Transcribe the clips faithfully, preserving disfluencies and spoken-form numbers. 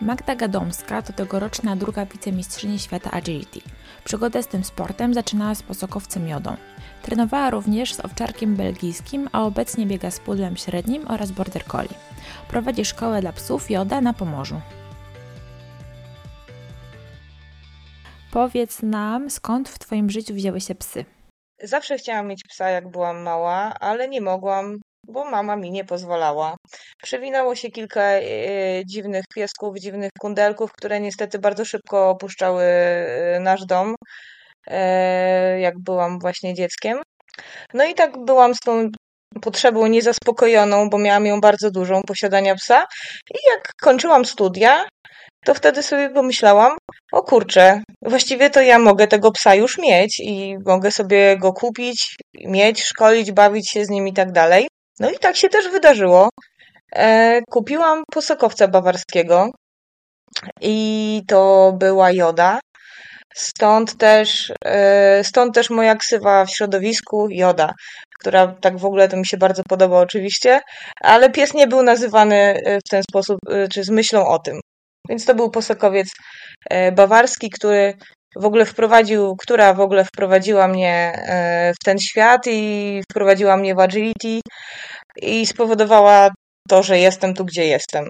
Magda Gadomska to tegoroczna druga wicemistrzyni świata agility. Przygodę z tym sportem zaczynała z posokowcem Jodą. Trenowała również z owczarkiem belgijskim, a obecnie biega z pudlem średnim oraz border collie. Prowadzi szkołę dla psów Yoda na Pomorzu. Powiedz nam, skąd w Twoim życiu wzięły się psy? Zawsze chciałam mieć psa, jak byłam mała, ale nie mogłam, bo mama mi nie pozwalała. Przewinęło się kilka e, dziwnych piesków, dziwnych kundelków, które niestety bardzo szybko opuszczały nasz dom, e, jak byłam właśnie dzieckiem. No i tak byłam z tą potrzebą niezaspokojoną, bo miałam ją bardzo dużą, posiadania psa. I jak kończyłam studia, to wtedy sobie pomyślałam, o kurczę, właściwie to ja mogę tego psa już mieć i mogę sobie go kupić, mieć, szkolić, bawić się z nim i tak dalej. No i tak się też wydarzyło. E, kupiłam posokowca bawarskiego i to była Yoda. Stąd też, e, stąd też moja ksywa w środowisku Yoda, która tak w ogóle to mi się bardzo podoba oczywiście, ale pies nie był nazywany w ten sposób, czy z myślą o tym. Więc to był posokowiec bawarski, który w ogóle wprowadził, która w ogóle wprowadziła mnie w ten świat i wprowadziła mnie w agility i spowodowała to, że jestem tu, gdzie jestem.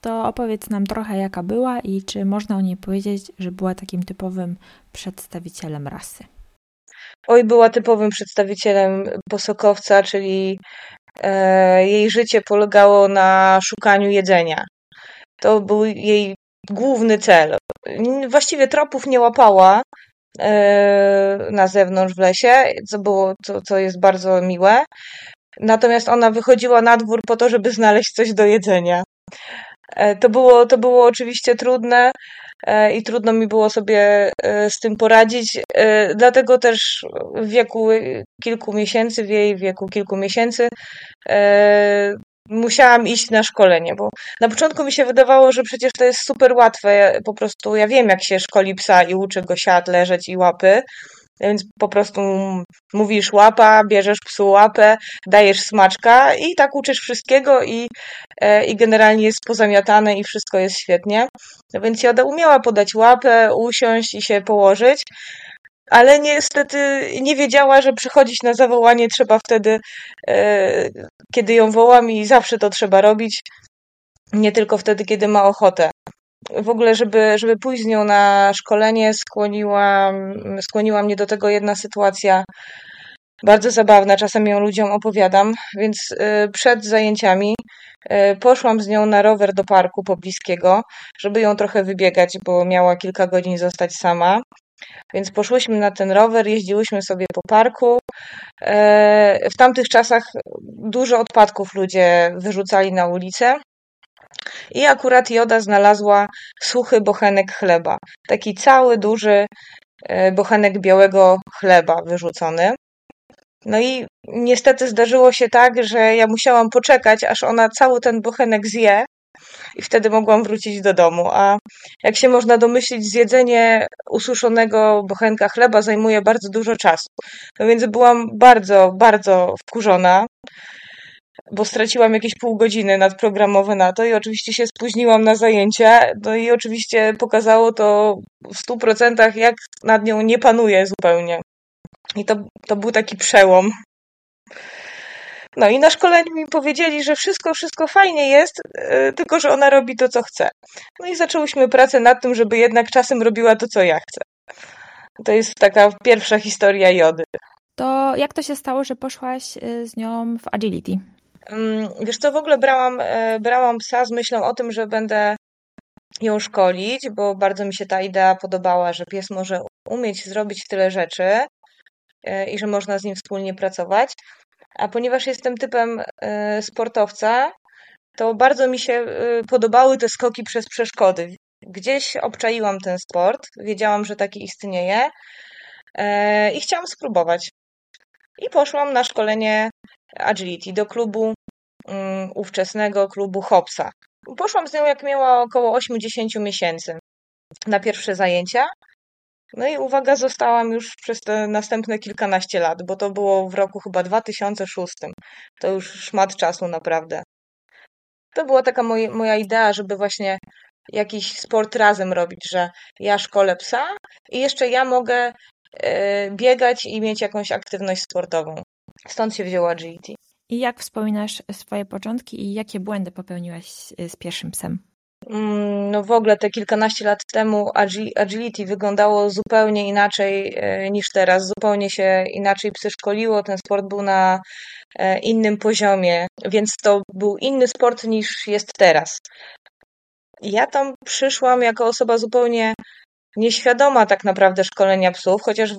To opowiedz nam trochę, jaka była i czy można o niej powiedzieć, że była takim typowym przedstawicielem rasy. Oj, była typowym przedstawicielem posokowca, czyli e, jej życie polegało na szukaniu jedzenia. To był jej główny cel. Właściwie tropów nie łapała e, na zewnątrz w lesie, co, było, co, co jest bardzo miłe. Natomiast ona wychodziła na dwór po to, żeby znaleźć coś do jedzenia. E, to, było, to było oczywiście trudne e, i trudno mi było sobie e, z tym poradzić. E, dlatego też w wieku kilku miesięcy, w jej wieku kilku miesięcy e, musiałam iść na szkolenie, bo na początku mi się wydawało, że przecież to jest super łatwe, po prostu ja wiem, jak się szkoli psa i uczy go siad, leżeć i łapy, więc po prostu mówisz łapa, bierzesz psu łapę, dajesz smaczka i tak uczysz wszystkiego i, i generalnie jest pozamiatane i wszystko jest świetnie. No więc Yoda umiała podać łapę, usiąść i się położyć, ale niestety nie wiedziała, że przychodzić na zawołanie trzeba wtedy, e, kiedy ją wołam i zawsze to trzeba robić, nie tylko wtedy, kiedy ma ochotę. W ogóle, żeby, żeby pójść z nią na szkolenie, skłoniła, skłoniła mnie do tego jedna sytuacja bardzo zabawna, czasem ją ludziom opowiadam, więc e, przed zajęciami e, poszłam z nią na rower do parku pobliskiego, żeby ją trochę wybiegać, bo miała kilka godzin zostać sama. Więc poszłyśmy na ten rower, jeździłyśmy sobie po parku. W tamtych czasach dużo odpadków ludzie wyrzucali na ulicę i akurat Yoda znalazła suchy bochenek chleba. Taki cały, duży bochenek białego chleba wyrzucony. No i niestety zdarzyło się tak, że ja musiałam poczekać, aż ona cały ten bochenek zje. I wtedy mogłam wrócić do domu, a jak się można domyślić, zjedzenie ususzonego bochenka chleba zajmuje bardzo dużo czasu. No więc byłam bardzo, bardzo wkurzona, bo straciłam jakieś pół godziny nadprogramowe na to i oczywiście się spóźniłam na zajęcia, no i oczywiście pokazało to w stu procentach, jak nad nią nie panuję zupełnie. I to, to był taki przełom. No i na szkoleniu mi powiedzieli, że wszystko, wszystko fajnie jest, yy, tylko że ona robi to, co chce. No i zaczęłyśmy pracę nad tym, żeby jednak czasem robiła to, co ja chcę. To jest taka pierwsza historia Jody. To jak to się stało, że poszłaś z nią w agility? Ym, wiesz co, w ogóle brałam, yy, brałam psa z myślą o tym, że będę ją szkolić, bo bardzo mi się ta idea podobała, że pies może umieć zrobić tyle rzeczy yy, i że można z nim wspólnie pracować. A ponieważ jestem typem y, sportowca, to bardzo mi się y, podobały te skoki przez przeszkody. Gdzieś obczaiłam ten sport, wiedziałam, że taki istnieje y, i chciałam spróbować. I poszłam na szkolenie agility do klubu, y, ówczesnego klubu Hopsa. Poszłam z nią, jak miała około osiem do dziesięciu miesięcy na pierwsze zajęcia. No i uwaga, zostałam już przez te następne kilkanaście lat, bo to było w roku chyba dwa tysiące szóstym. To już szmat czasu naprawdę. To była taka moja idea, żeby właśnie jakiś sport razem robić, że ja szkolę psa i jeszcze ja mogę biegać i mieć jakąś aktywność sportową. Stąd się wzięła agility. I jak wspominasz swoje początki i jakie błędy popełniłaś z pierwszym psem? No w ogóle te kilkanaście lat temu agility wyglądało zupełnie inaczej niż teraz. Zupełnie się inaczej psy szkoliło, ten sport był na innym poziomie, więc to był inny sport niż jest teraz. Ja tam przyszłam jako osoba zupełnie nieświadoma tak naprawdę szkolenia psów, chociaż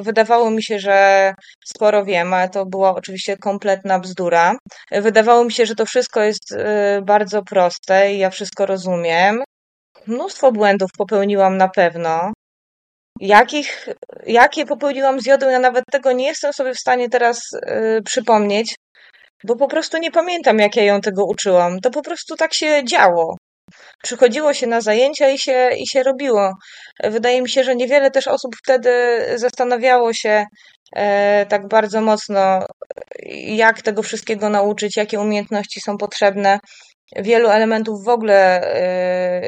wydawało mi się, że sporo wiem, ale to była oczywiście kompletna bzdura. Wydawało mi się, że to wszystko jest bardzo proste i ja wszystko rozumiem. Mnóstwo błędów popełniłam na pewno. Jakich, jakie popełniłam z Jodą, ja nawet tego nie jestem sobie w stanie teraz przypomnieć, bo po prostu nie pamiętam, jak ja ją tego uczyłam. To po prostu tak się działo. Przychodziło się na zajęcia i się, i się robiło. Wydaje mi się, że niewiele też osób wtedy zastanawiało się e, tak bardzo mocno, jak tego wszystkiego nauczyć, jakie umiejętności są potrzebne. Wielu elementów w ogóle e,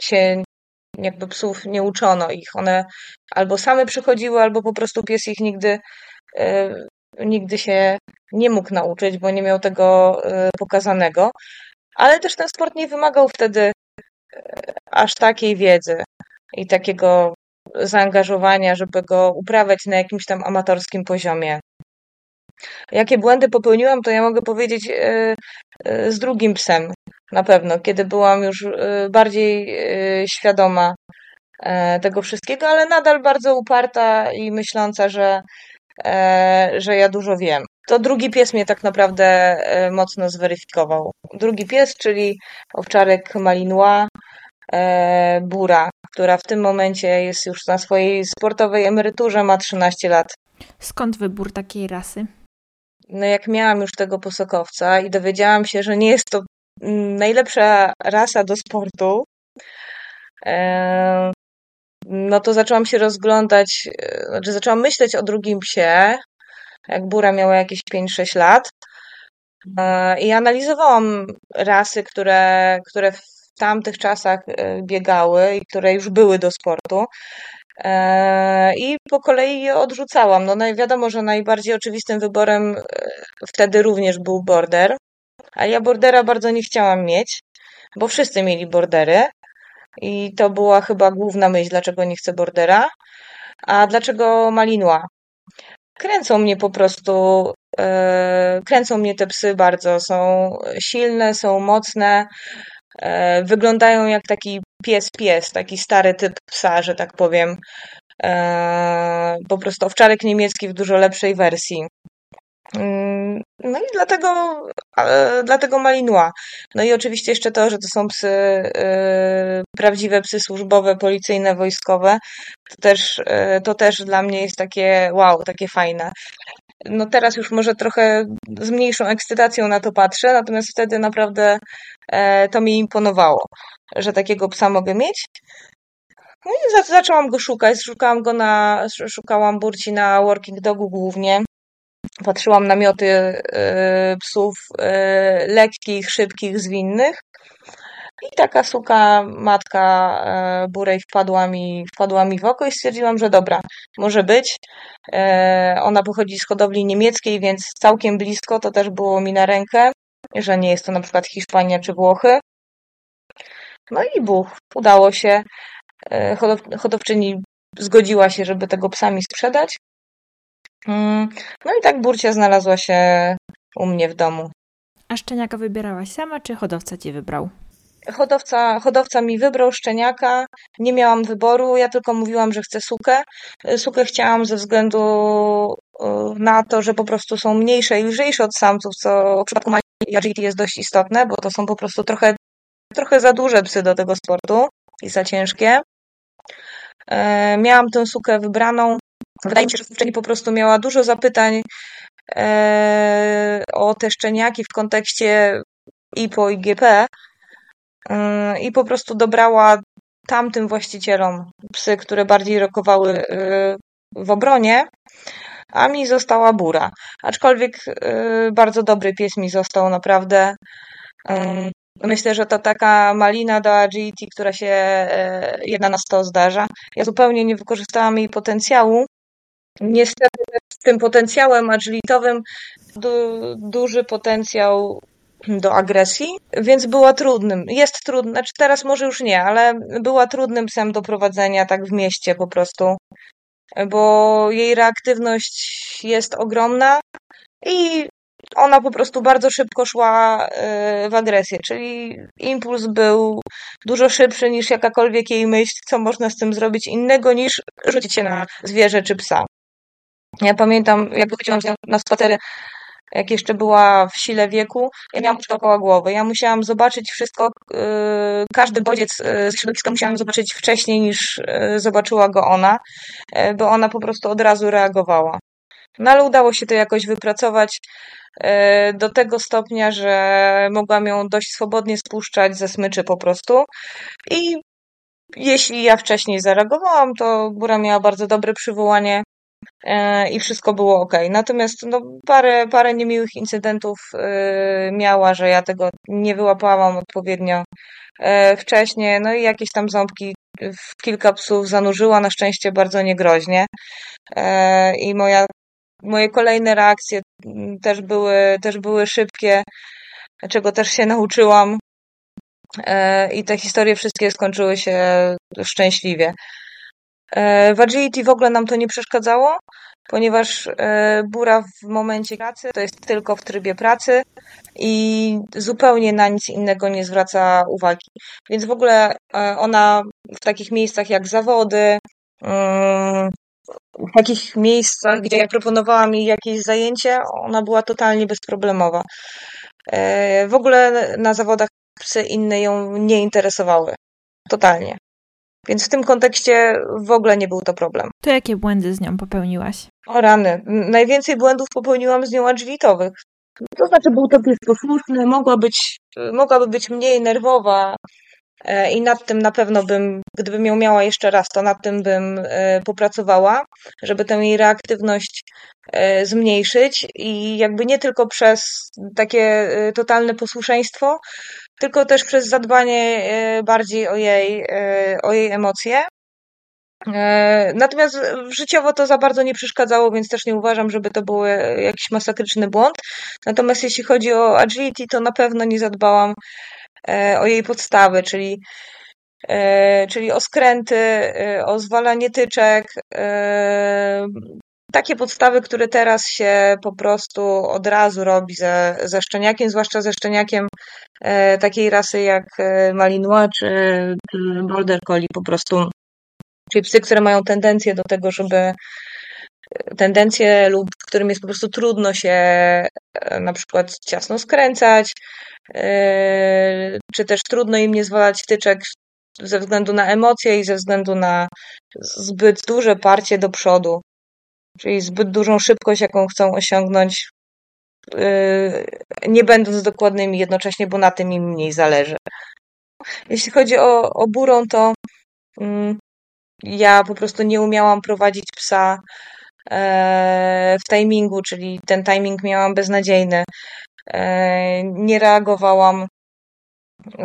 się jakby psów nie uczono ich. One albo same przychodziły, albo po prostu pies ich nigdy, e, nigdy się nie mógł nauczyć, bo nie miał tego e, pokazanego. Ale też ten sport nie wymagał wtedy aż takiej wiedzy i takiego zaangażowania, żeby go uprawiać na jakimś tam amatorskim poziomie. Jakie błędy popełniłam, to ja mogę powiedzieć z drugim psem na pewno, kiedy byłam już bardziej świadoma tego wszystkiego, ale nadal bardzo uparta i myśląca, że, że ja dużo wiem. To drugi pies mnie tak naprawdę mocno zweryfikował. Drugi pies, czyli owczarek Malinois, e, Bura, która w tym momencie jest już na swojej sportowej emeryturze, ma trzynaście lat. Skąd wybór takiej rasy? No jak miałam już tego posokowca i dowiedziałam się, że nie jest to najlepsza rasa do sportu, e, no to zaczęłam się rozglądać, znaczy zaczęłam myśleć o drugim psie, jak Bura miała jakieś pięć sześć lat i analizowałam rasy, które, które w tamtych czasach biegały i które już były do sportu i po kolei je odrzucałam. No, no wiadomo, że najbardziej oczywistym wyborem wtedy również był border, a ja bordera bardzo nie chciałam mieć, bo wszyscy mieli bordery i to była chyba główna myśl, dlaczego nie chcę bordera, a dlaczego Malinois. Kręcą mnie po prostu, e, kręcą mnie te psy bardzo, są silne, są mocne, e, wyglądają jak taki pies-pies, taki stary typ psa, że tak powiem, e, po prostu owczarek niemiecki w dużo lepszej wersji. No i dlatego, dlatego Malinois. No i oczywiście jeszcze to, że to są psy, e, prawdziwe psy służbowe, policyjne, wojskowe, to też, e, to też dla mnie jest takie wow, takie fajne. No teraz już może trochę z mniejszą ekscytacją na to patrzę, natomiast wtedy naprawdę e, to mi imponowało, że takiego psa mogę mieć. No i zaczęłam go szukać, szukałam go na, szukałam burci na Working Dogu głównie. Patrzyłam na mioty y, psów y, lekkich, szybkich, zwinnych i taka suka matka y, Burej wpadła mi, wpadła mi w oko i stwierdziłam, że dobra, może być. Y, ona pochodzi z hodowli niemieckiej, więc całkiem blisko, to też było mi na rękę, że nie jest to na przykład Hiszpania czy Włochy. No i buch, udało się. Y, hodow, hodowczyni zgodziła się, żeby tego psa mi sprzedać. No i tak Burcia znalazła się u mnie w domu. A szczeniaka wybierałaś sama, czy hodowca Cię wybrał? Hodowca, hodowca mi wybrał szczeniaka, nie miałam wyboru, ja tylko mówiłam, że chcę sukę. Sukę chciałam ze względu na to, że po prostu są mniejsze i lżejsze od samców, co w przypadku Malinois i agility jest dość istotne, bo to są po prostu trochę, trochę za duże psy do tego sportu i za ciężkie. E, miałam tę sukę wybraną. Wydaje mi się, że dziewczyna po prostu miała dużo zapytań e, o te szczeniaki w kontekście I P O i G P e, i po prostu dobrała tamtym właścicielom psy, które bardziej rokowały e, w obronie, a mi została Bura. Aczkolwiek e, bardzo dobry pies mi został naprawdę. E, Myślę, że to taka malina do agility, która się jedna na sto zdarza. Ja zupełnie nie wykorzystałam jej potencjału. Niestety z tym potencjałem agilitowym du- duży potencjał do agresji, więc była trudnym. Jest trudna, znaczy teraz może już nie, ale była trudnym psem do prowadzenia tak w mieście po prostu, bo jej reaktywność jest ogromna i ona po prostu bardzo szybko szła w agresję, czyli impuls był dużo szybszy niż jakakolwiek jej myśl, co można z tym zrobić innego niż rzucić się na zwierzę czy psa. Ja pamiętam, jak wychodziłam na spacery, jak jeszcze była w sile wieku, ja miałam dookoła głowy. Ja musiałam zobaczyć wszystko, każdy bodziec ze środowiska musiałam zobaczyć wcześniej niż zobaczyła go ona, bo ona po prostu od razu reagowała. No ale udało się to jakoś wypracować do tego stopnia, że mogłam ją dość swobodnie spuszczać ze smyczy po prostu. I jeśli ja wcześniej zareagowałam, to Bura miała bardzo dobre przywołanie i wszystko było ok. Natomiast no, parę, parę niemiłych incydentów miała, że ja tego nie wyłapałam odpowiednio wcześniej. No i jakieś tam ząbki w kilka psów zanurzyła, na szczęście bardzo niegroźnie. I moja Moje kolejne reakcje też były, też były szybkie, czego też się nauczyłam i te historie wszystkie skończyły się szczęśliwie. W agility w ogóle nam to nie przeszkadzało, ponieważ Bura w momencie pracy to jest tylko w trybie pracy i zupełnie na nic innego nie zwraca uwagi. Więc w ogóle ona w takich miejscach jak zawody, w takich miejscach, gdzie ja proponowałam jej jakieś zajęcie, ona była totalnie bezproblemowa. W ogóle na zawodach psy inne ją nie interesowały. Totalnie. Więc w tym kontekście w ogóle nie był to problem. To jakie błędy z nią popełniłaś? O rany. Najwięcej błędów popełniłam z nią agilitowych. To znaczy był to pies posłuszny, mogła być, mogłaby być mniej nerwowa, i nad tym na pewno bym, gdybym ją miała jeszcze raz, to nad tym bym popracowała, żeby tę jej reaktywność zmniejszyć i jakby nie tylko przez takie totalne posłuszeństwo, tylko też przez zadbanie bardziej o jej, o jej emocje. Natomiast życiowo to za bardzo nie przeszkadzało, więc też nie uważam, żeby to był jakiś masakryczny błąd. Natomiast jeśli chodzi o agility, to na pewno nie zadbałam o jej podstawy, czyli, czyli o skręty, o zwalanie tyczek. Takie podstawy, które teraz się po prostu od razu robi ze, ze szczeniakiem, zwłaszcza ze szczeniakiem takiej rasy jak Malinois czy Border Collie po prostu. Czyli psy, które mają tendencję do tego, żeby tendencje lub którym jest po prostu trudno się na przykład ciasno skręcać, czy też trudno im nie zwalać tyczek ze względu na emocje i ze względu na zbyt duże parcie do przodu, czyli zbyt dużą szybkość, jaką chcą osiągnąć, nie będąc dokładnymi jednocześnie, bo na tym im mniej zależy. Jeśli chodzi o, o Burę, to ja po prostu nie umiałam prowadzić psa w timingu, czyli ten timing miałam beznadziejny. Nie reagowałam,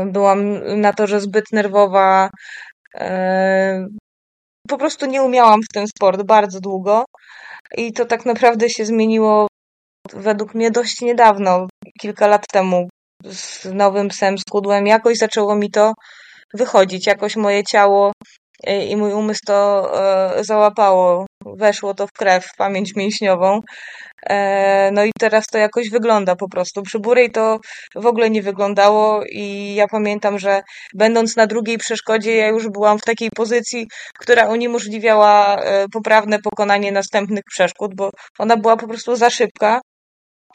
byłam na to, że zbyt nerwowa. Po prostu nie umiałam w ten sport bardzo długo i to tak naprawdę się zmieniło według mnie dość niedawno, kilka lat temu z nowym psem, z Kudłem. Jakoś zaczęło mi to wychodzić, jakoś moje ciało i mój umysł to załapało, weszło to w krew, w pamięć mięśniową. No i teraz to jakoś wygląda po prostu. Przy Burej to w ogóle nie wyglądało i ja pamiętam, że będąc na drugiej przeszkodzie, ja już byłam w takiej pozycji, która uniemożliwiała poprawne pokonanie następnych przeszkód, bo ona była po prostu za szybka,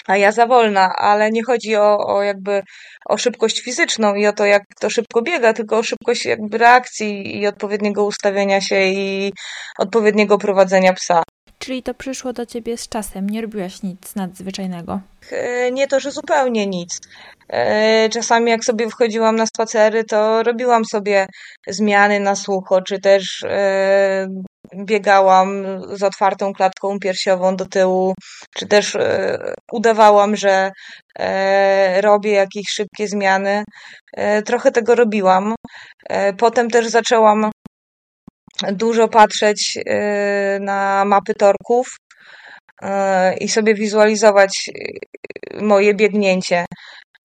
a ja za wolna, ale nie chodzi o, o jakby o szybkość fizyczną i o to, jak to szybko biega, tylko o szybkość jakby reakcji i odpowiedniego ustawienia się i odpowiedniego prowadzenia psa. Czyli to przyszło do ciebie z czasem, nie robiłaś nic nadzwyczajnego? Nie to, że zupełnie nic. Czasami jak sobie wchodziłam na spacery, to robiłam sobie zmiany na sucho, czy też biegałam z otwartą klatką piersiową do tyłu, czy też e, udawałam, że e, robię jakieś szybkie zmiany. E, trochę tego robiłam. E, potem też zaczęłam dużo patrzeć e, na mapy torków e, i sobie wizualizować moje biegnięcie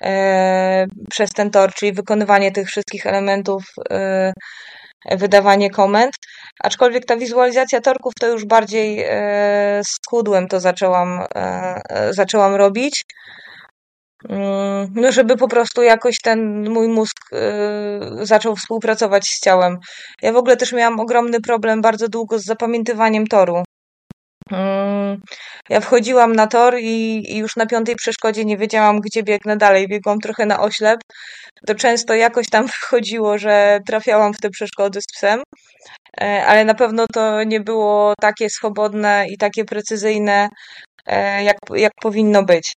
e, przez ten tor, czyli wykonywanie tych wszystkich elementów, e, wydawanie komend, aczkolwiek ta wizualizacja torków to już bardziej e, z kudłem to zaczęłam, e, zaczęłam robić, e, no żeby po prostu jakoś ten mój mózg e, zaczął współpracować z ciałem. Ja w ogóle też miałam ogromny problem bardzo długo z zapamiętywaniem toru. Ja wchodziłam na tor i, i już na piątej przeszkodzie nie wiedziałam, gdzie biegnę dalej. Biegłam trochę na oślep. To często jakoś tam wchodziło, że trafiałam w te przeszkody z psem, ale na pewno to nie było takie swobodne i takie precyzyjne, jak, jak powinno być.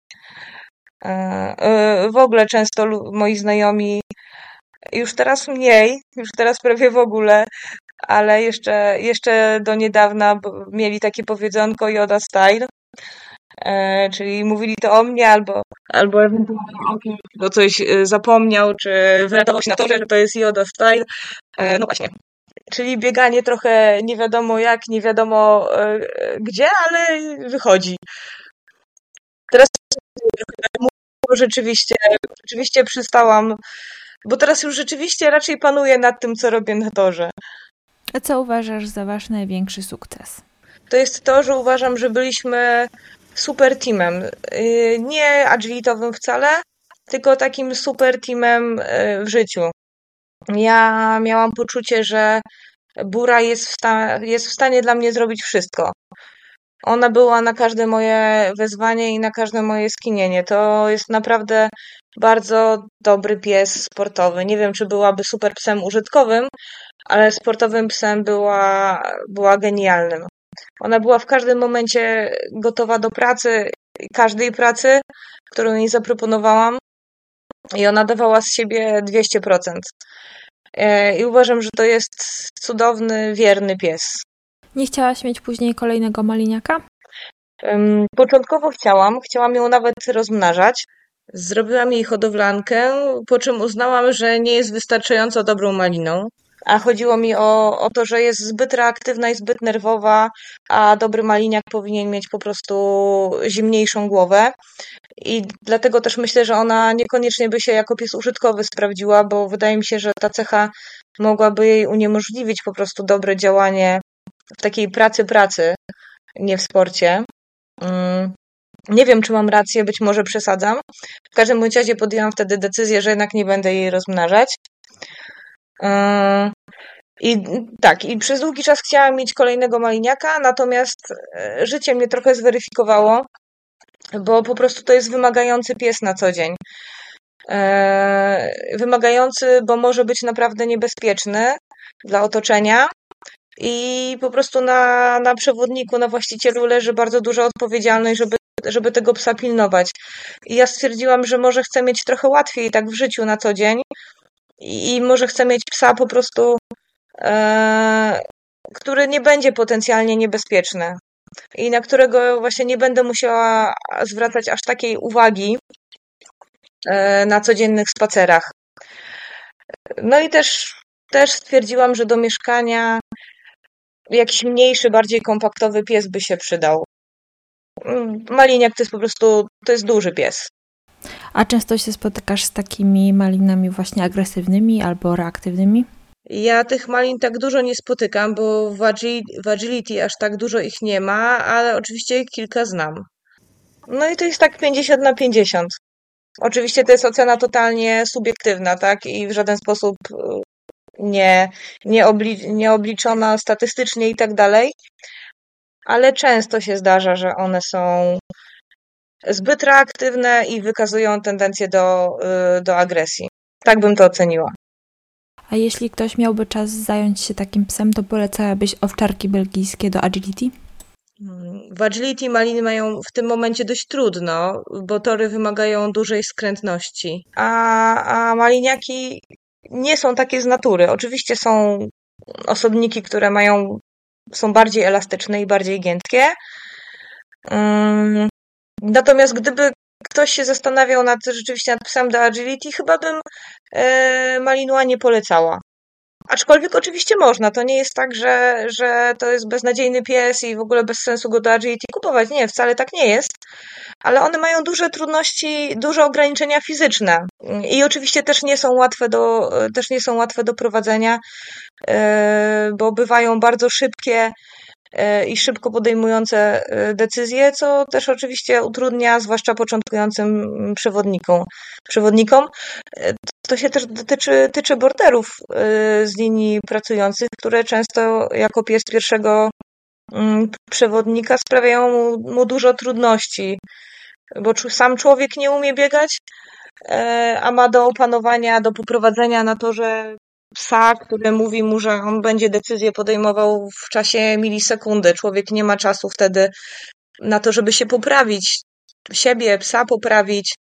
W ogóle często moi znajomi, już teraz mniej, już teraz prawie w ogóle, ale jeszcze, jeszcze do niedawna mieli takie powiedzonko Yoda style, e, czyli mówili to o mnie, albo albo o coś zapomniał, czy wydawało się na to, że to jest Yoda style. E, no właśnie. Czyli bieganie trochę nie wiadomo jak, nie wiadomo e, gdzie, ale wychodzi. Teraz rzeczywiście, rzeczywiście przystałam, bo teraz już rzeczywiście raczej panuję nad tym, co robię na torze. A co uważasz za wasz największy sukces? To jest to, że uważam, że byliśmy super teamem. Nie agilitowym wcale, tylko takim super teamem w życiu. Ja miałam poczucie, że Bura jest w, sta- jest w stanie dla mnie zrobić wszystko. Ona była na każde moje wezwanie i na każde moje skinienie. To jest naprawdę bardzo dobry pies sportowy. Nie wiem, czy byłaby super psem użytkowym, ale sportowym psem była, była genialnym. Ona była w każdym momencie gotowa do pracy, każdej pracy, którą jej zaproponowałam, i ona dawała z siebie dwieście procent. I uważam, że to jest cudowny, wierny pies. Nie chciałaś mieć później kolejnego maliniaka? Początkowo chciałam. Chciałam ją nawet rozmnażać. Zrobiłam jej hodowlankę, po czym uznałam, że nie jest wystarczająco dobrą maliną. A chodziło mi o, o to, że jest zbyt reaktywna i zbyt nerwowa, a dobry maliniak powinien mieć po prostu zimniejszą głowę. I dlatego też myślę, że ona niekoniecznie by się jako pies użytkowy sprawdziła, bo wydaje mi się, że ta cecha mogłaby jej uniemożliwić po prostu dobre działanie w takiej pracy pracy, nie w sporcie. Mm. Nie wiem, czy mam rację, być może przesadzam. W każdym razie podjęłam wtedy decyzję, że jednak nie będę jej rozmnażać. I tak, i przez długi czas chciałam mieć kolejnego maliniaka, natomiast życie mnie trochę zweryfikowało, bo po prostu to jest wymagający pies na co dzień. Wymagający, bo może być naprawdę niebezpieczny dla otoczenia i po prostu na, na przewodniku, na właścicielu leży bardzo duża odpowiedzialność, żeby żeby tego psa pilnować. I ja stwierdziłam, że może chcę mieć trochę łatwiej tak w życiu na co dzień i może chcę mieć psa po prostu, e, który nie będzie potencjalnie niebezpieczny i na którego właśnie nie będę musiała zwracać aż takiej uwagi e, na codziennych spacerach. No i też, też stwierdziłam, że do mieszkania jakiś mniejszy, bardziej kompaktowy pies by się przydał. Maliniak to jest po prostu, to jest duży pies. A często się spotykasz z takimi malinami właśnie agresywnymi albo reaktywnymi? Ja tych malin tak dużo nie spotykam, bo w, agil, w agility aż tak dużo ich nie ma, ale oczywiście kilka znam. No i to jest tak pięćdziesiąt na pięćdziesiąt. Oczywiście to jest ocena totalnie subiektywna, tak? I w żaden sposób nie, nie, obli, nie obliczona statystycznie i tak dalej. Ale często się zdarza, że one są zbyt reaktywne i wykazują tendencję do, do agresji. Tak bym to oceniła. A jeśli ktoś miałby czas zająć się takim psem, to polecałabyś owczarki belgijskie do agility? W agility maliny mają w tym momencie dość trudno, bo tory wymagają dużej skrętności. A, a maliniaki nie są takie z natury. Oczywiście są osobniki, które mają są bardziej elastyczne i bardziej giętkie. Natomiast gdyby ktoś się zastanawiał nad rzeczywiście nad psem do agility, chyba bym e, Malinois nie polecała. Aczkolwiek oczywiście można, to nie jest tak, że, że to jest beznadziejny pies i w ogóle bez sensu go do agility kupować. Nie, wcale tak nie jest. Ale one mają duże trudności, duże ograniczenia fizyczne i oczywiście też nie są łatwe do, też nie są łatwe do prowadzenia, bo bywają bardzo szybkie i szybko podejmujące decyzje, co też oczywiście utrudnia, zwłaszcza początkującym przewodnikom. przewodnikom. To się też dotyczy tyczy borderów z linii pracujących, które często jako pies pierwszego przewodnika sprawiają mu, mu dużo trudności, bo sam człowiek nie umie biegać, a ma do opanowania, do poprowadzenia na torze psa, który mówi mu, że on będzie decyzję podejmował w czasie milisekundy. Człowiek nie ma czasu wtedy na to, żeby się poprawić, siebie, psa poprawić,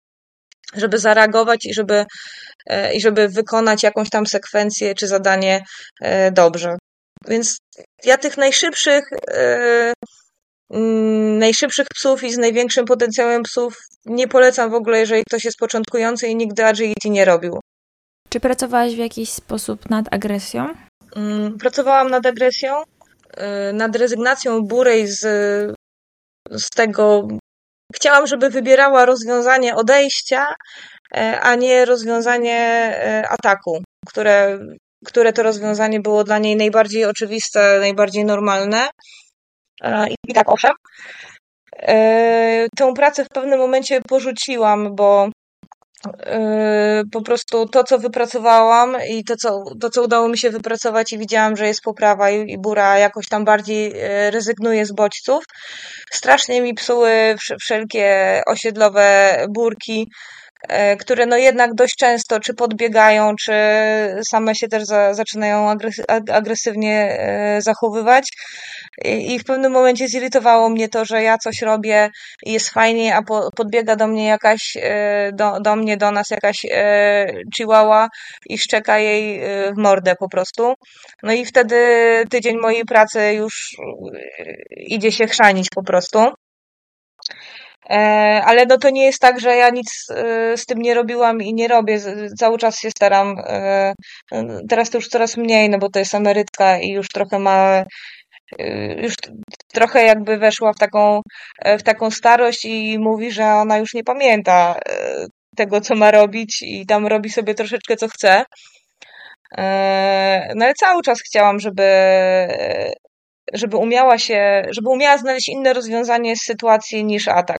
żeby zareagować i żeby, i żeby wykonać jakąś tam sekwencję czy zadanie dobrze. Więc ja tych najszybszych, yy, najszybszych psów i z największym potencjałem psów nie polecam w ogóle, jeżeli ktoś jest początkujący i nigdy agility nie robił. Czy pracowałaś w jakiś sposób nad agresją? Yy, pracowałam nad agresją, yy, nad rezygnacją Burej z, z tego. Chciałam, żeby wybierała rozwiązanie odejścia, yy, a nie rozwiązanie yy, ataku, które... które to rozwiązanie było dla niej najbardziej oczywiste, najbardziej normalne. I tak, owszem. Tę pracę w pewnym momencie porzuciłam, bo po prostu to, co wypracowałam i to, co, to, co udało mi się wypracować i widziałam, że jest poprawa i, i Bura jakoś tam bardziej rezygnuje z bodźców. Strasznie mi psuły wszelkie osiedlowe burki, które no jednak dość często czy podbiegają, czy same się też za, zaczynają agres, agresywnie zachowywać. I, I w pewnym momencie zirytowało mnie to, że ja coś robię i jest fajnie, a po, podbiega do mnie jakaś, do, do mnie, do nas jakaś e, chihuahua i szczeka jej w mordę po prostu. No i wtedy tydzień mojej pracy już idzie się chrzanić po prostu. Ale no to nie jest tak, że ja nic z tym nie robiłam i nie robię, cały czas się staram, teraz to już coraz mniej, no bo to jest emerytka i już trochę ma, już trochę jakby weszła w taką, w taką starość i mówi, że ona już nie pamięta tego, co ma robić i tam robi sobie troszeczkę, co chce, no ale cały czas chciałam, żeby żeby umiała się, żeby umiała znaleźć inne rozwiązanie z sytuacji niż atak.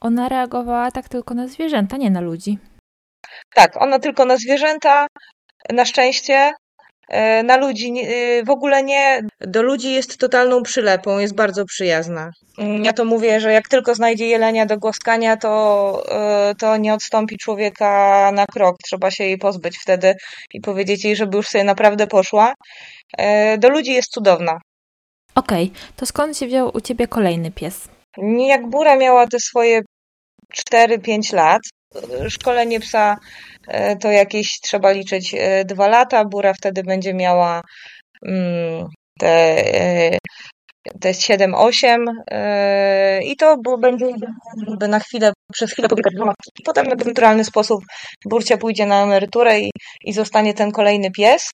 Ona reagowała tak tylko na zwierzęta, nie na ludzi. Tak, ona tylko na zwierzęta, na szczęście, na ludzi w ogóle nie. Do ludzi jest totalną przylepą, jest bardzo przyjazna. Ja to mówię, że jak tylko znajdzie jelenia do głaskania, to, to nie odstąpi człowieka na krok. Trzeba się jej pozbyć wtedy i powiedzieć jej, żeby już sobie naprawdę poszła. Do ludzi jest cudowna. Okej, okay, to skąd się wziął u ciebie kolejny pies? Jak Bura miała te swoje cztery pięć lat, szkolenie psa to jakieś trzeba liczyć dwa lata, Bura wtedy będzie miała te, te siedem osiem i to będzie na chwilę, przez chwilę potem w naturalny sposób Burcia pójdzie na emeryturę i, i zostanie ten kolejny pies.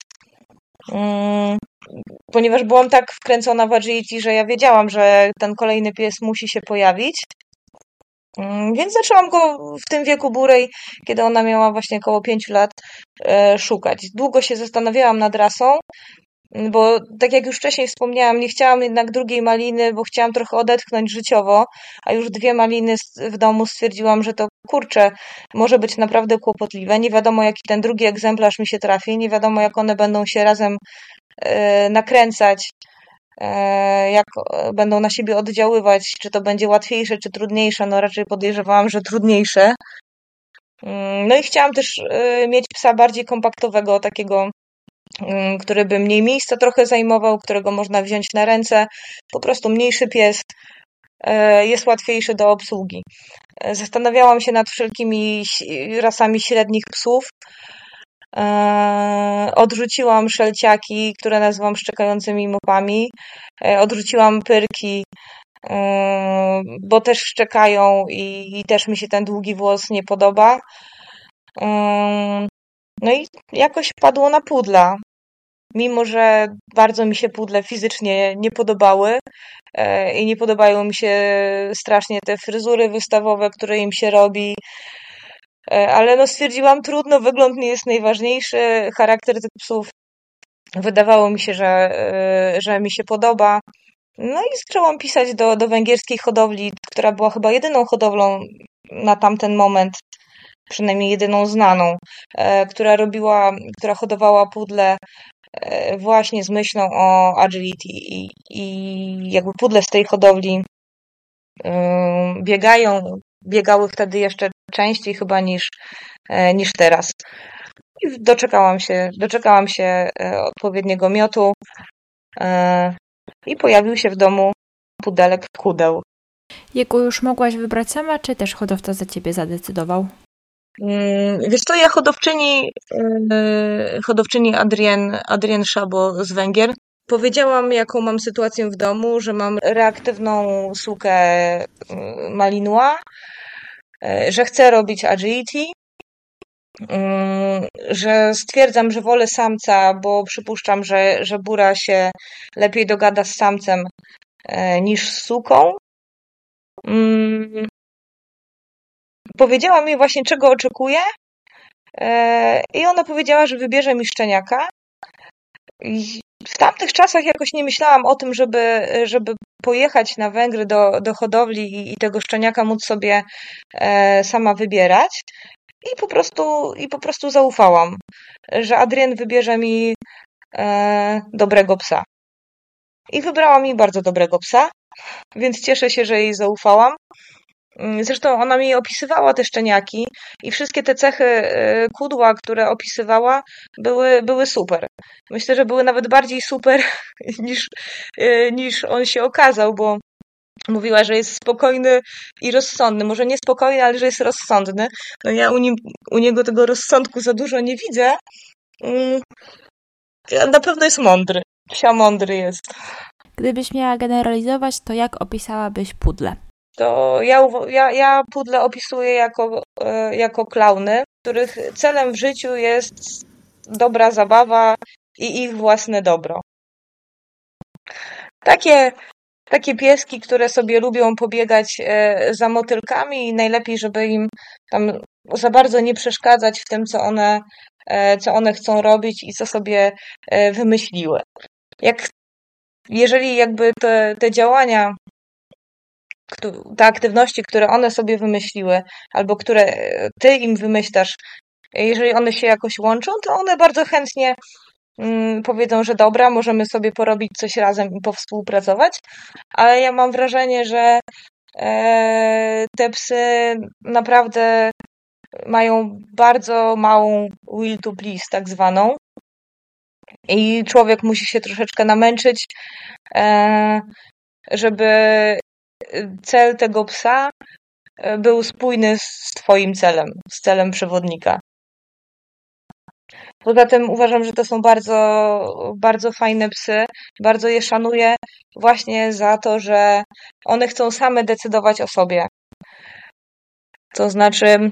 Ponieważ byłam tak wkręcona w agility, że ja wiedziałam, że ten kolejny pies musi się pojawić, więc zaczęłam go w tym wieku Burej, kiedy ona miała właśnie około pięciu lat, szukać. Długo się zastanawiałam nad rasą, bo tak jak już wcześniej wspomniałam, nie chciałam jednak drugiej maliny, bo chciałam trochę odetchnąć życiowo, a już dwie maliny w domu stwierdziłam, że to kurczę, może być naprawdę kłopotliwe. Nie wiadomo, jaki ten drugi egzemplarz mi się trafi, nie wiadomo, jak one będą się razem nakręcać, jak będą na siebie oddziaływać, czy to będzie łatwiejsze, czy trudniejsze, no raczej podejrzewałam, że trudniejsze. No i chciałam też mieć psa bardziej kompaktowego, takiego, który by mniej miejsca trochę zajmował, którego można wziąć na ręce, po prostu mniejszy pies, jest łatwiejszy do obsługi. Zastanawiałam się nad wszelkimi rasami średnich psów, Odrzuciłam szelciaki, które nazywam szczekającymi mopami. Odrzuciłam pyrki, bo też szczekają i, i też mi się ten długi włos nie podoba. No i jakoś padło na pudla. Mimo że bardzo mi się pudle fizycznie nie podobały i nie podobają mi się strasznie te fryzury wystawowe, które im się robi, ale no stwierdziłam, trudno, wygląd nie jest najważniejszy, charakter tych psów wydawało mi się, że, że mi się podoba. No i zaczęłam pisać do, do węgierskiej hodowli, która była chyba jedyną hodowlą na tamten moment, przynajmniej jedyną znaną, która robiła, która hodowała pudle właśnie z myślą o agility i, i jakby pudle z tej hodowli yy, biegają, biegały wtedy jeszcze częściej chyba niż, yy, niż teraz. I doczekałam się, doczekałam się yy, odpowiedniego miotu yy, i pojawił się w domu pudelek Kudeł. Jego już mogłaś wybrać sama, czy też hodowca za ciebie zadecydował? Wiesz co, ja hodowczyni, hodowczyni Adrien, Adrien Szabo z Węgier powiedziałam, jaką mam sytuację w domu, że mam reaktywną sukę malinois, że chcę robić agility, że stwierdzam, że wolę samca, bo przypuszczam, że, że Bura się lepiej dogada z samcem niż z suką. Powiedziałam jej właśnie, czego oczekuję, i ona powiedziała, że wybierze mi szczeniaka. I w tamtych czasach jakoś nie myślałam o tym, żeby, żeby pojechać na Węgry do, do hodowli i, i tego szczeniaka móc sobie sama wybierać. I po prostu, i po prostu zaufałam, że Adrien wybierze mi dobrego psa. I wybrała mi bardzo dobrego psa, więc cieszę się, że jej zaufałam. Zresztą ona mi opisywała te szczeniaki i wszystkie te cechy kudła, które opisywała, były, były super. Myślę, że były nawet bardziej super niż, niż on się okazał, bo mówiła, że jest spokojny i rozsądny. Może nie spokojny, ale że jest rozsądny. No ja u, nim, u niego tego rozsądku za dużo nie widzę. Na pewno jest mądry. Psia mądry jest. Gdybyś miała generalizować, to jak opisałabyś pudle? To ja, ja, ja pudle opisuję jako, jako klauny, których celem w życiu jest dobra zabawa i ich własne dobro. Takie, takie pieski, które sobie lubią pobiegać za motylkami i najlepiej, żeby im tam za bardzo nie przeszkadzać w tym, co one, co one chcą robić i co sobie wymyśliły. Jak, jeżeli jakby te, te działania... te aktywności, które one sobie wymyśliły, albo które ty im wymyślasz, jeżeli one się jakoś łączą, to one bardzo chętnie mm, powiedzą, że dobra, możemy sobie porobić coś razem i powspółpracować, ale ja mam wrażenie, że e, te psy naprawdę mają bardzo małą will to please tak zwaną i człowiek musi się troszeczkę namęczyć, e, żeby cel tego psa był spójny z twoim celem, z celem przewodnika. Poza tym uważam, że to są bardzo, bardzo fajne psy. Bardzo je szanuję właśnie za to, że one chcą same decydować o sobie. To znaczy,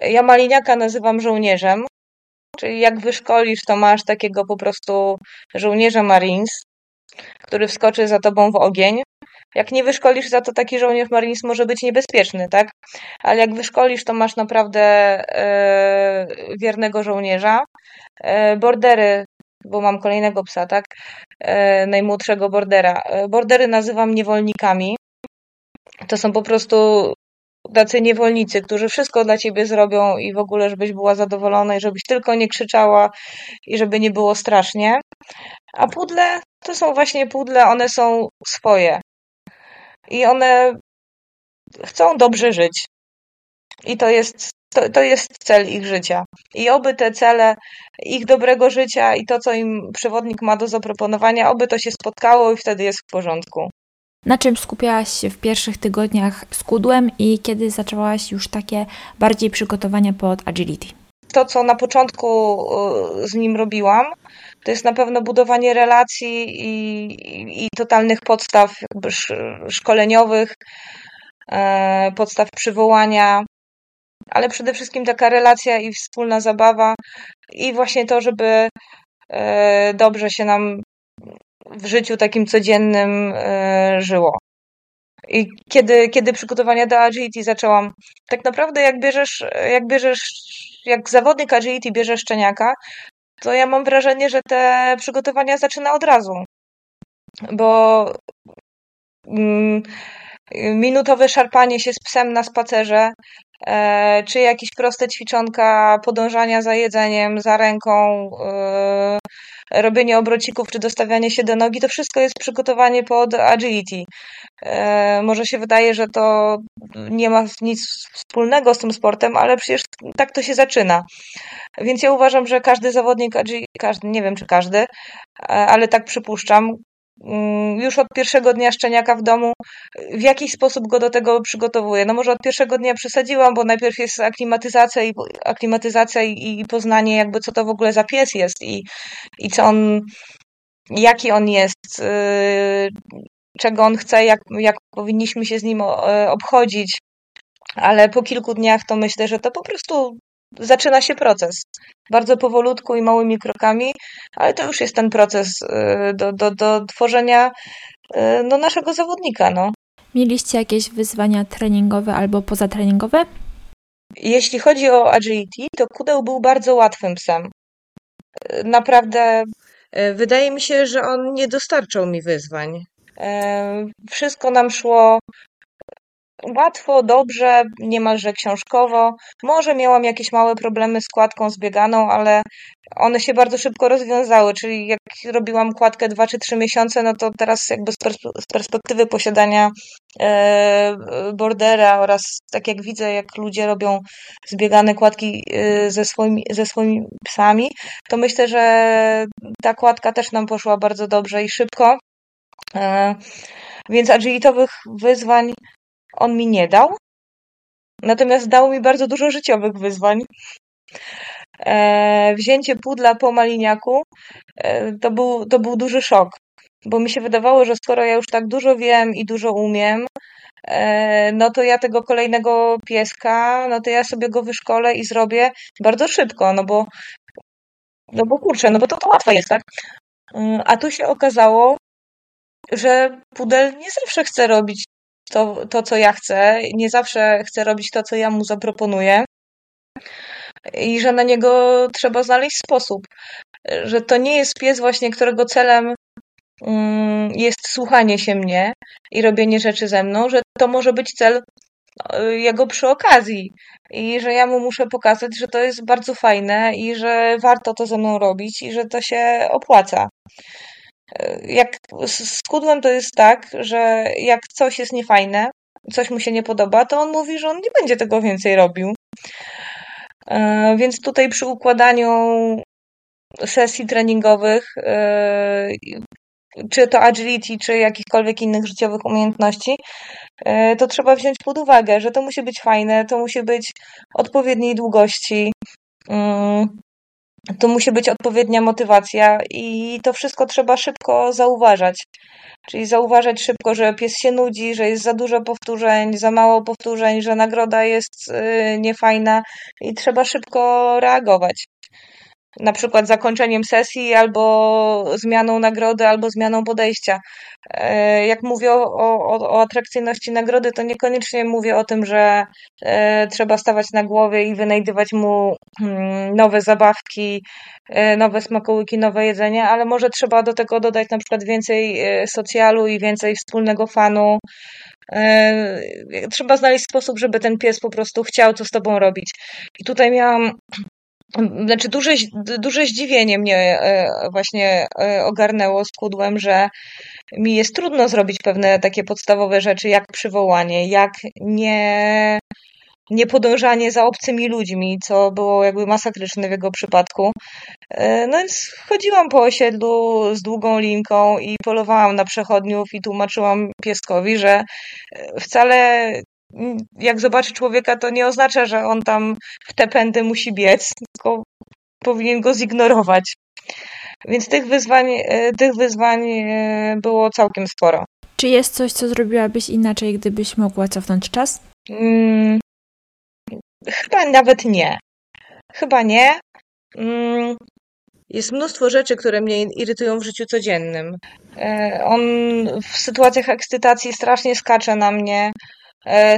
ja maliniaka nazywam żołnierzem, czyli jak wyszkolisz, to masz takiego po prostu żołnierza Marines, który wskoczy za tobą w ogień. Jak nie wyszkolisz, za to taki żołnierz Marines może być niebezpieczny, tak? Ale jak wyszkolisz, to masz naprawdę e, wiernego żołnierza. E, bordery, bo mam kolejnego psa, tak? E, najmłodszego bordera. E, bordery nazywam niewolnikami. To są po prostu tacy niewolnicy, którzy wszystko dla ciebie zrobią i w ogóle, żebyś była zadowolona i żebyś tylko nie krzyczała i żeby nie było strasznie. A pudle to są właśnie pudle, one są swoje. I one chcą dobrze żyć. I to jest, to, to jest cel ich życia. I oby te cele ich dobrego życia i to, co im przewodnik ma do zaproponowania, oby to się spotkało i wtedy jest w porządku. Na czym skupiałaś się w pierwszych tygodniach z kudłem i kiedy zaczęłaś już takie bardziej przygotowania pod agility? to, co na początku z nim robiłam, to jest na pewno budowanie relacji i, i, i totalnych podstaw szkoleniowych, e, podstaw przywołania, ale przede wszystkim taka relacja i wspólna zabawa i właśnie to, żeby e, dobrze się nam w życiu takim codziennym e, żyło. I kiedy, kiedy przygotowania do agility zaczęłam, tak naprawdę jak bierzesz, jak bierzesz, jak zawodnik agility bierze szczeniaka, to ja mam wrażenie, że te przygotowania zaczyna od razu, bo mm, minutowe szarpanie się z psem na spacerze, e, czy jakieś proste ćwiczonka podążania za jedzeniem, za ręką, e, robienie obrocików, czy dostawianie się do nogi, to wszystko jest przygotowanie pod agility. E, może się wydaje, że to nie ma nic wspólnego z tym sportem, ale przecież tak to się zaczyna. Więc ja uważam, że każdy zawodnik agility, każdy, nie wiem czy każdy, ale tak przypuszczam, już od pierwszego dnia szczeniaka w domu w jakiś sposób go do tego przygotowuję. No może od pierwszego dnia przesadziłam, bo najpierw jest aklimatyzacja i, aklimatyzacja i, i poznanie jakby co to w ogóle za pies jest i, i co on, jaki on jest, yy, czego on chce, jak, jak powinniśmy się z nim obchodzić. Ale po kilku dniach to myślę, że to po prostu zaczyna się proces. Bardzo powolutku i małymi krokami, ale to już jest ten proces do, do, do tworzenia no, naszego zawodnika. No. Mieliście jakieś wyzwania treningowe albo pozatreningowe? Jeśli chodzi o agility, to Kudeł był bardzo łatwym psem. Naprawdę wydaje mi się, że on nie dostarczał mi wyzwań. Wszystko nam szło łatwo, dobrze, niemalże książkowo. Może miałam jakieś małe problemy z kładką zbieganą, ale one się bardzo szybko rozwiązały, czyli jak robiłam kładkę dwa czy trzy miesiące, no to teraz jakby z perspektywy posiadania bordera oraz tak jak widzę, jak ludzie robią zbiegane kładki ze swoimi, ze swoimi psami, to myślę, że ta kładka też nam poszła bardzo dobrze i szybko, więc agilitowych wyzwań on mi nie dał, natomiast dał mi bardzo dużo życiowych wyzwań. E, wzięcie pudla po maliniaku e, to, był, to był duży szok, bo mi się wydawało, że skoro ja już tak dużo wiem i dużo umiem, e, no to ja tego kolejnego pieska, no to ja sobie go wyszkolę i zrobię bardzo szybko, no bo, no bo kurczę, no bo to, to łatwe jest, tak? A tu się okazało, że pudel nie zawsze chce robić To, to, co ja chcę. Nie zawsze chcę robić to, co ja mu zaproponuję i że na niego trzeba znaleźć sposób. Że to nie jest pies właśnie, którego celem mm, jest słuchanie się mnie i robienie rzeczy ze mną, że to może być cel y, jego przy okazji i że ja mu muszę pokazać, że to jest bardzo fajne i że warto to ze mną robić i że to się opłaca. Jak z kudłem to jest tak, że jak coś jest niefajne, coś mu się nie podoba, to on mówi, że on nie będzie tego więcej robił. Więc tutaj przy układaniu sesji treningowych, czy to agility, czy jakichkolwiek innych życiowych umiejętności, to trzeba wziąć pod uwagę, że to musi być fajne, to musi być odpowiedniej długości, to musi być odpowiednia motywacja i to wszystko trzeba szybko zauważać. Czyli zauważać szybko, że pies się nudzi, że jest za dużo powtórzeń, za mało powtórzeń, że nagroda jest yy, niefajna i trzeba szybko reagować. Na przykład zakończeniem sesji albo zmianą nagrody, albo zmianą podejścia. Yy, jak mówię o, o, o atrakcyjności nagrody, to niekoniecznie mówię o tym, że yy, trzeba stawać na głowie i wynajdywać mu yy, nowe zabawki, yy, nowe smakołyki, nowe jedzenie, ale może trzeba do tego dodać na przykład więcej yy, socjalu i więcej wspólnego fanu. Yy, trzeba znaleźć sposób, żeby ten pies po prostu chciał co z tobą robić. I tutaj miałam Znaczy duże, duże zdziwienie mnie właśnie ogarnęło z kudłem, że mi jest trudno zrobić pewne takie podstawowe rzeczy jak przywołanie, jak nie, nie podążanie za obcymi ludźmi, co było jakby masakryczne w jego przypadku. No więc chodziłam po osiedlu z długą linką i polowałam na przechodniów i tłumaczyłam pieskowi, że wcale jak zobaczy człowieka, to nie oznacza, że on tam w te pędy musi biec, tylko powinien go zignorować. Więc tych wyzwań, tych wyzwań było całkiem sporo. Czy jest coś, co zrobiłabyś inaczej, gdybyś mogła cofnąć czas? Hmm, chyba nawet nie. Chyba nie. Hmm, jest mnóstwo rzeczy, które mnie irytują w życiu codziennym. On w sytuacjach ekscytacji strasznie skacze na mnie,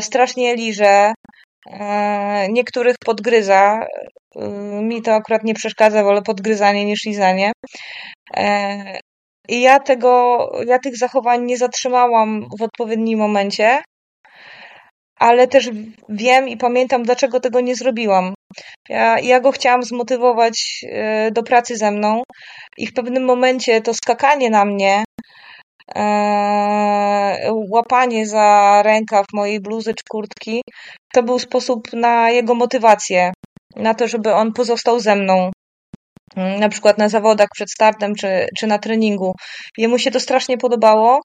strasznie liże, niektórych podgryza. Mi to akurat nie przeszkadza, wolę podgryzanie niż lizanie. I ja tego, ja tych zachowań nie zatrzymałam w odpowiednim momencie, ale też wiem i pamiętam, dlaczego tego nie zrobiłam. Ja, ja go chciałam zmotywować do pracy ze mną i w pewnym momencie to skakanie na mnie, łapanie za rękaw mojej bluzy czy kurtki, to był sposób na jego motywację, na to, żeby on pozostał ze mną, na przykład na zawodach przed startem czy, czy na treningu. Jemu się to strasznie podobało,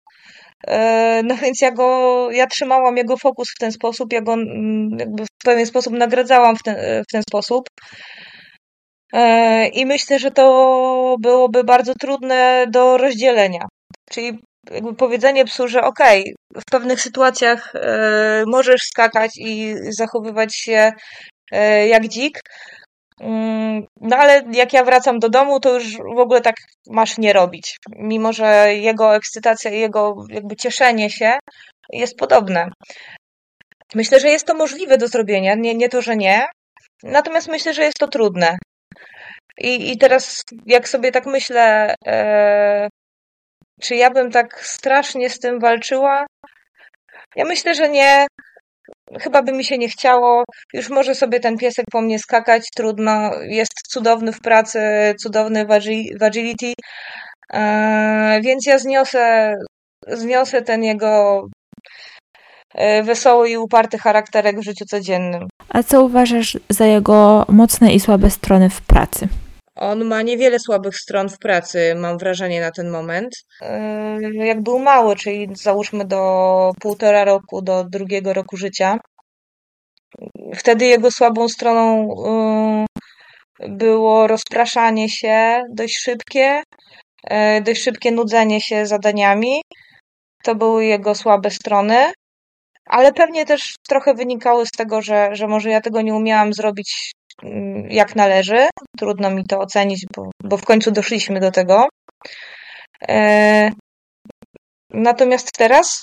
no więc ja go, ja trzymałam jego fokus w ten sposób, ja go jakby w pewien sposób nagradzałam w ten, w ten sposób. I myślę, że to byłoby bardzo trudne do rozdzielenia. Czyli jakby powiedzenie psu, że okej, okay, w pewnych sytuacjach możesz skakać i zachowywać się jak dzik, no ale jak ja wracam do domu, to już w ogóle tak masz nie robić. Mimo że jego ekscytacja i jego jakby cieszenie się jest podobne. Myślę, że jest to możliwe do zrobienia, nie, nie to, że nie. Natomiast myślę, że jest to trudne. I, i teraz jak sobie tak myślę, e, czy ja bym tak strasznie z tym walczyła? Ja myślę, że nie. Chyba by mi się nie chciało. Już może sobie ten piesek po mnie skakać, trudno. Jest cudowny w pracy, cudowny w agility. Eee, więc ja zniosę, zniosę ten jego wesoły i uparty charakterek w życiu codziennym. A co uważasz za jego mocne i słabe strony w pracy? On ma niewiele słabych stron w pracy, mam wrażenie na ten moment. Jak był mały, czyli załóżmy do półtora roku, do drugiego roku życia, wtedy jego słabą stroną było rozpraszanie się dość szybkie, dość szybkie nudzenie się zadaniami. To były jego słabe strony, ale pewnie też trochę wynikały z tego, że, że może ja tego nie umiałam zrobić jak należy. Trudno mi to ocenić, bo, bo w końcu doszliśmy do tego. E, natomiast teraz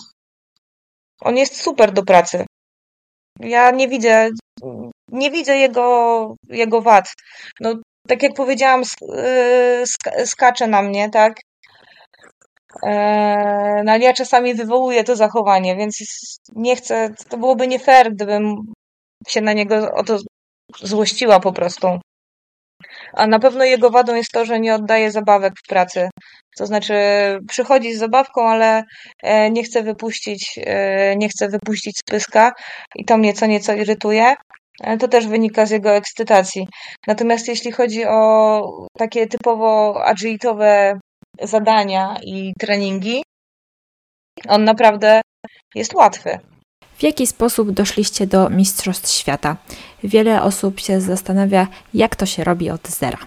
on jest super do pracy. Ja nie widzę, nie widzę jego, jego wad. No, tak jak powiedziałam, sk- skacze na mnie, tak? E, no, ale ja czasami wywołuję to zachowanie, więc nie chcę, to byłoby nie fair, gdybym się na niego o to złościła po prostu. A na pewno jego wadą jest to, że nie oddaje zabawek w pracy. To znaczy przychodzi z zabawką, ale nie chce wypuścić, nie chce wypuścić z pyska i to mnie co nieco irytuje. To też wynika z jego ekscytacji. Natomiast jeśli chodzi o takie typowo agilitowe zadania i treningi, on naprawdę jest łatwy. W jaki sposób doszliście do Mistrzostw Świata? Wiele osób się zastanawia, jak to się robi od zera.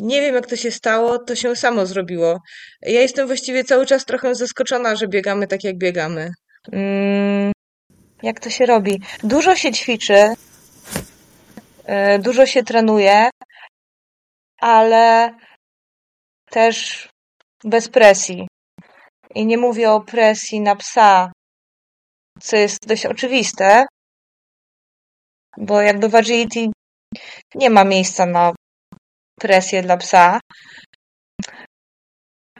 Nie wiem, jak to się stało, to się samo zrobiło. Ja jestem właściwie cały czas trochę zaskoczona, że biegamy tak, jak biegamy. Mm, jak to się robi? Dużo się ćwiczy, dużo się trenuje, ale też bez presji. I nie mówię o presji na psa, co jest dość oczywiste, bo jakby w agility nie ma miejsca na presję dla psa.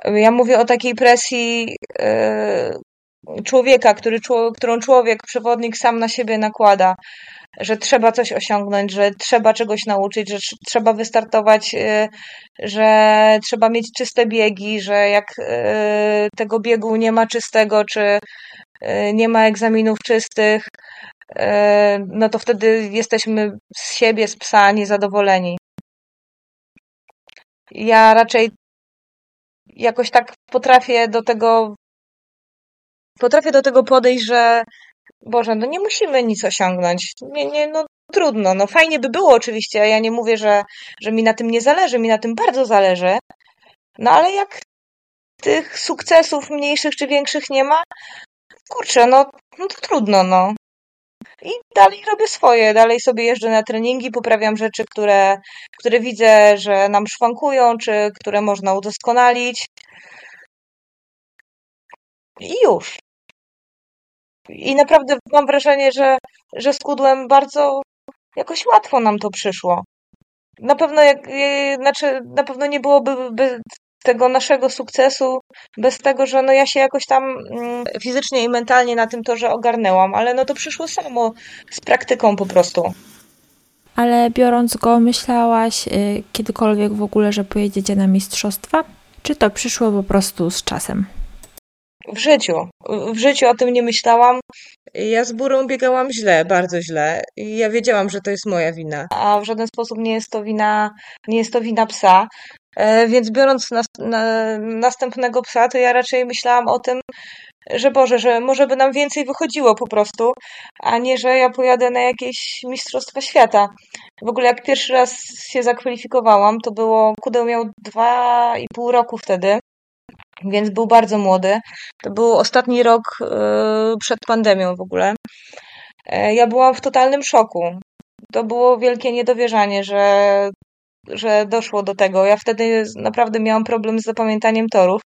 Ja mówię o takiej presji yy, człowieka, który, którą człowiek, przewodnik sam na siebie nakłada, że trzeba coś osiągnąć, że trzeba czegoś nauczyć, że tr- trzeba wystartować, yy, że trzeba mieć czyste biegi, że jak yy, tego biegu nie ma czystego, czy nie ma egzaminów czystych, no to wtedy jesteśmy z siebie, z psa niezadowoleni. Ja raczej jakoś tak potrafię do tego potrafię do tego podejść, że Boże, no nie musimy nic osiągnąć. Nie, nie, no trudno. No fajnie by było oczywiście, ja nie mówię, że, że mi na tym nie zależy, mi na tym bardzo zależy. No ale jak tych sukcesów mniejszych czy większych nie ma, kurczę, no, no to trudno, no. I dalej robię swoje, dalej sobie jeżdżę na treningi, poprawiam rzeczy, które, które widzę, że nam szwankują, czy które można udoskonalić. I już. I naprawdę mam wrażenie, że, że schudłem bardzo, jakoś łatwo nam to przyszło. Na pewno, jak, znaczy, na pewno nie byłoby by tego naszego sukcesu bez tego, że no ja się jakoś tam fizycznie i mentalnie na tym torze ogarnęłam, ale no to przyszło samo z praktyką po prostu. Ale biorąc go, myślałaś kiedykolwiek w ogóle, że pojedziecie na mistrzostwa? Czy to przyszło po prostu z czasem? W życiu. W życiu o tym nie myślałam. Ja z Burą biegałam źle, bardzo źle. Ja wiedziałam, że to jest moja wina. A w żaden sposób nie jest to wina, nie jest to wina psa. Więc biorąc nas, na, następnego psa, to ja raczej myślałam o tym, że Boże, że może by nam więcej wychodziło po prostu, a nie, że ja pojadę na jakieś mistrzostwa świata. W ogóle jak pierwszy raz się zakwalifikowałam, to było, Kudeł miał dwa i pół roku wtedy, więc był bardzo młody. To był ostatni rok yy, przed pandemią w ogóle. Yy, ja byłam w totalnym szoku. To było wielkie niedowierzanie, że że doszło do tego. Ja wtedy naprawdę miałam problem z zapamiętaniem torów.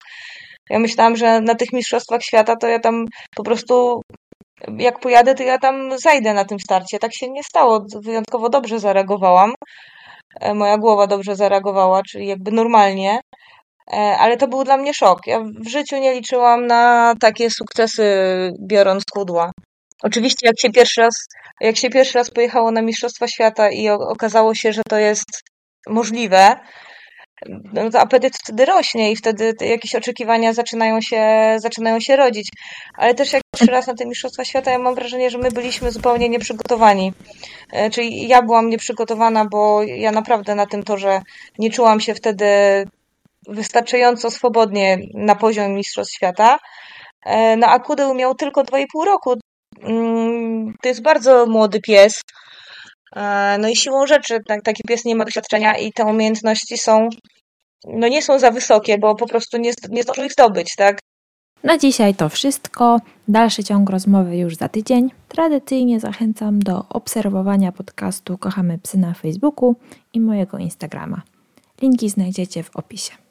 Ja myślałam, że na tych mistrzostwach świata to ja tam po prostu jak pojadę, to ja tam zajdę na tym starcie. Tak się nie stało. Wyjątkowo dobrze zareagowałam. Moja głowa dobrze zareagowała, czyli jakby normalnie. Ale to był dla mnie szok. Ja w życiu nie liczyłam na takie sukcesy biorąc kudła. Oczywiście jak się pierwszy raz, jak się pierwszy raz pojechało na mistrzostwa świata i okazało się, że to jest możliwe, no to apetyt wtedy rośnie i wtedy jakieś oczekiwania zaczynają się, zaczynają się rodzić. Ale też jak pierwszy raz na te mistrzostwa świata, ja mam wrażenie, że my byliśmy zupełnie nieprzygotowani. Czyli ja byłam nieprzygotowana, bo ja naprawdę na tym torze nie czułam się wtedy wystarczająco swobodnie na poziom mistrzostw świata. No a Kudeł miał tylko dwa i pół roku. To jest bardzo młody pies. No i siłą rzeczy taki pies nie ma doświadczenia i te umiejętności są, no nie są za wysokie, bo po prostu nie, nie zdążył ich zdobyć, tak? Na dzisiaj to wszystko. Dalszy ciąg rozmowy już za tydzień. Tradycyjnie zachęcam do obserwowania podcastu Kochamy Psy na Facebooku i mojego Instagrama. Linki znajdziecie w opisie.